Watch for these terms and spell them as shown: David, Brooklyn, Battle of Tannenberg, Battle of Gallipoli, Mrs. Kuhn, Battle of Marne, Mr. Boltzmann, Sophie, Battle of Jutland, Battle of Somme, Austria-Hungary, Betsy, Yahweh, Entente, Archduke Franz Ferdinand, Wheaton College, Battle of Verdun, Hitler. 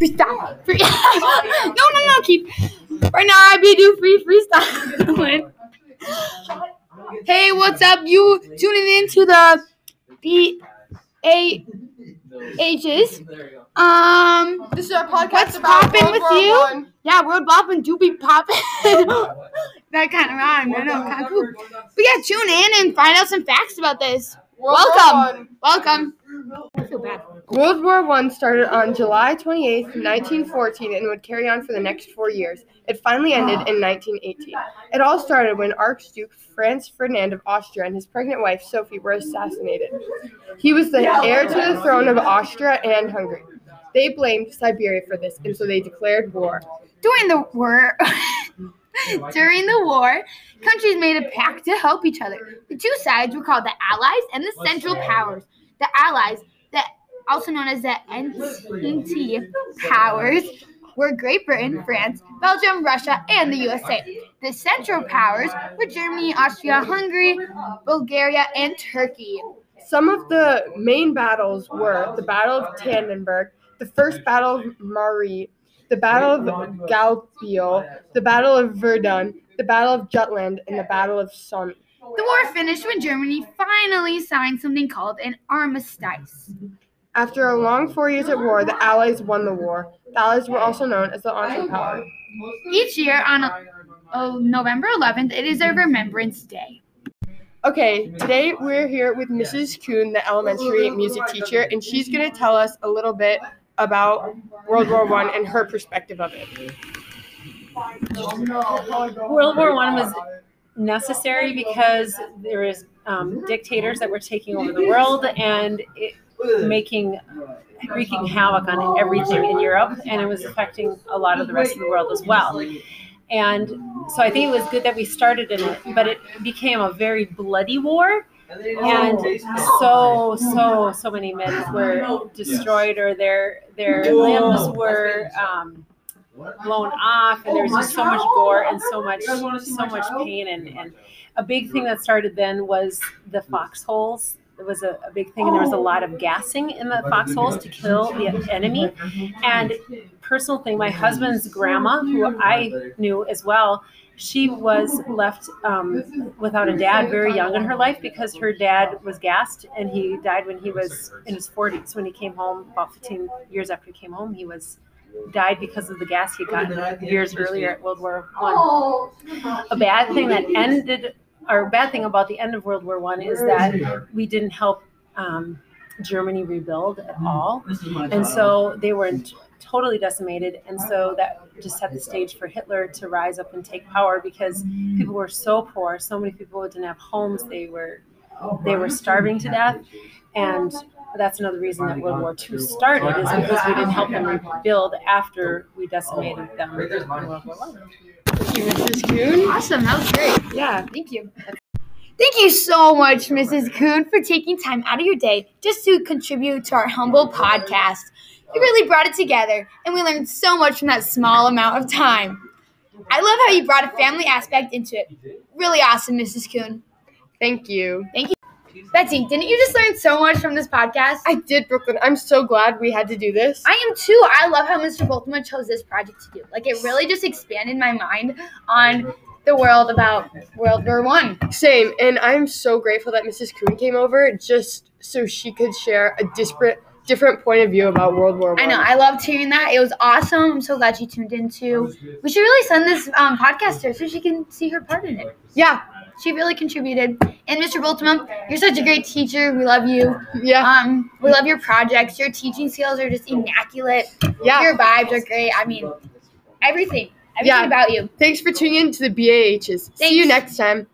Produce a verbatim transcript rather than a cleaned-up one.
Freestyle. Free no, no, no, keep. Right now, I be do free freestyle. Hey, what's up? You tuning in to the B A H's. Um, this is our podcast. What's popping with you? One. Yeah, world bopping do be popping. That kind of rhyme. I know, kind of cool. But yeah, tune in and find out some facts about this. World Welcome. Welcome. I feel bad. World War One started on July twenty-eighth, nineteen fourteen, and would carry on for the next four years. It finally ended in nineteen eighteen. It all started when Archduke Franz Ferdinand of Austria and his pregnant wife, Sophie, were assassinated. He was the heir to the throne of Austria and Hungary. They blamed Siberia for this, and so they declared war. During the war... During the war, countries made a pact to help each other. The two sides were called the Allies and the Central Powers. The Allies, that also known as the Entente Powers, were Great Britain, France, Belgium, Russia, and the U S A. The Central Powers were Germany, Austria-Hungary, Bulgaria, and Turkey. Some of the main battles were the Battle of Tannenberg, the First Battle of Marne, the Battle of Gallipoli, the Battle of Verdun, the Battle of Jutland, and the Battle of Somme. The war finished when Germany finally signed something called an armistice. After a long four years at war, the Allies won the war. The Allies were also known as the Entente Power. Each year on oh, November eleventh, it is a Remembrance Day. Okay, today we're here with Missus Kuhn, the elementary music teacher, and she's going to tell us a little bit about World War One and her perspective of it. World War One was necessary because there was um, dictators that were taking over the world and it making wreaking havoc on everything in Europe, and it was affecting a lot of the rest of the world as well. And so I think it was good that we started in it, but it became a very bloody war. And so, so, so many men were destroyed, or their their limbs were um, blown off, and there was just so much gore and so much, so much pain. And, and a big thing that started then was the foxholes. It was a, a big thing, and there was a lot of gassing in the foxholes to kill the enemy. And personal thing, my husband's grandma, who I knew as well, she was left um, without a dad very young in her life because her dad was gassed, and he died when he was in his forties. When he came home, about fifteen years after he came home, he was died because of the gas he got years earlier at World War One. A bad thing that ended, or a bad thing about the end of World War One is that we didn't help um, Germany rebuild at all, and so they were in t- totally decimated, and so that just set the stage for Hitler to rise up and take power because people were so poor. So many people didn't have homes. They were they were starving to death, and that's another reason that World War Two started, is because we didn't help them rebuild after we decimated them. Thank you, Missus Kuhn. Awesome, that was great. Yeah, thank you. Thank you so much, Missus Kuhn, for taking time out of your day just to contribute to our humble podcast. You really brought it together, and we learned so much from that small amount of time. I love how you brought a family aspect into it. Really awesome, Missus Kuhn. Thank you. Thank you. Betsy, didn't you just learn so much from this podcast? I did, Brooklyn. I'm so glad we had to do this. I am too. I love how Mister Boltzmann chose this project to do. Like, it really just expanded my mind on the world about World War One. Same, and I'm so grateful that Missus Kuhn came over just so she could share a disparate... different point of view about World War One. I know. I loved hearing that. It was awesome. I'm so glad you tuned in, too. We should really send this um, podcast to her so she can see her part in it. Yeah. She really contributed. And Mister Boltzmann, you're such a great teacher. We love you. Yeah. Um, we love your projects. Your teaching skills are just immaculate. Yeah. Your vibes are great. I mean, everything. Everything yeah. about you. Thanks for tuning in to the B A H's. Thanks. See you next time.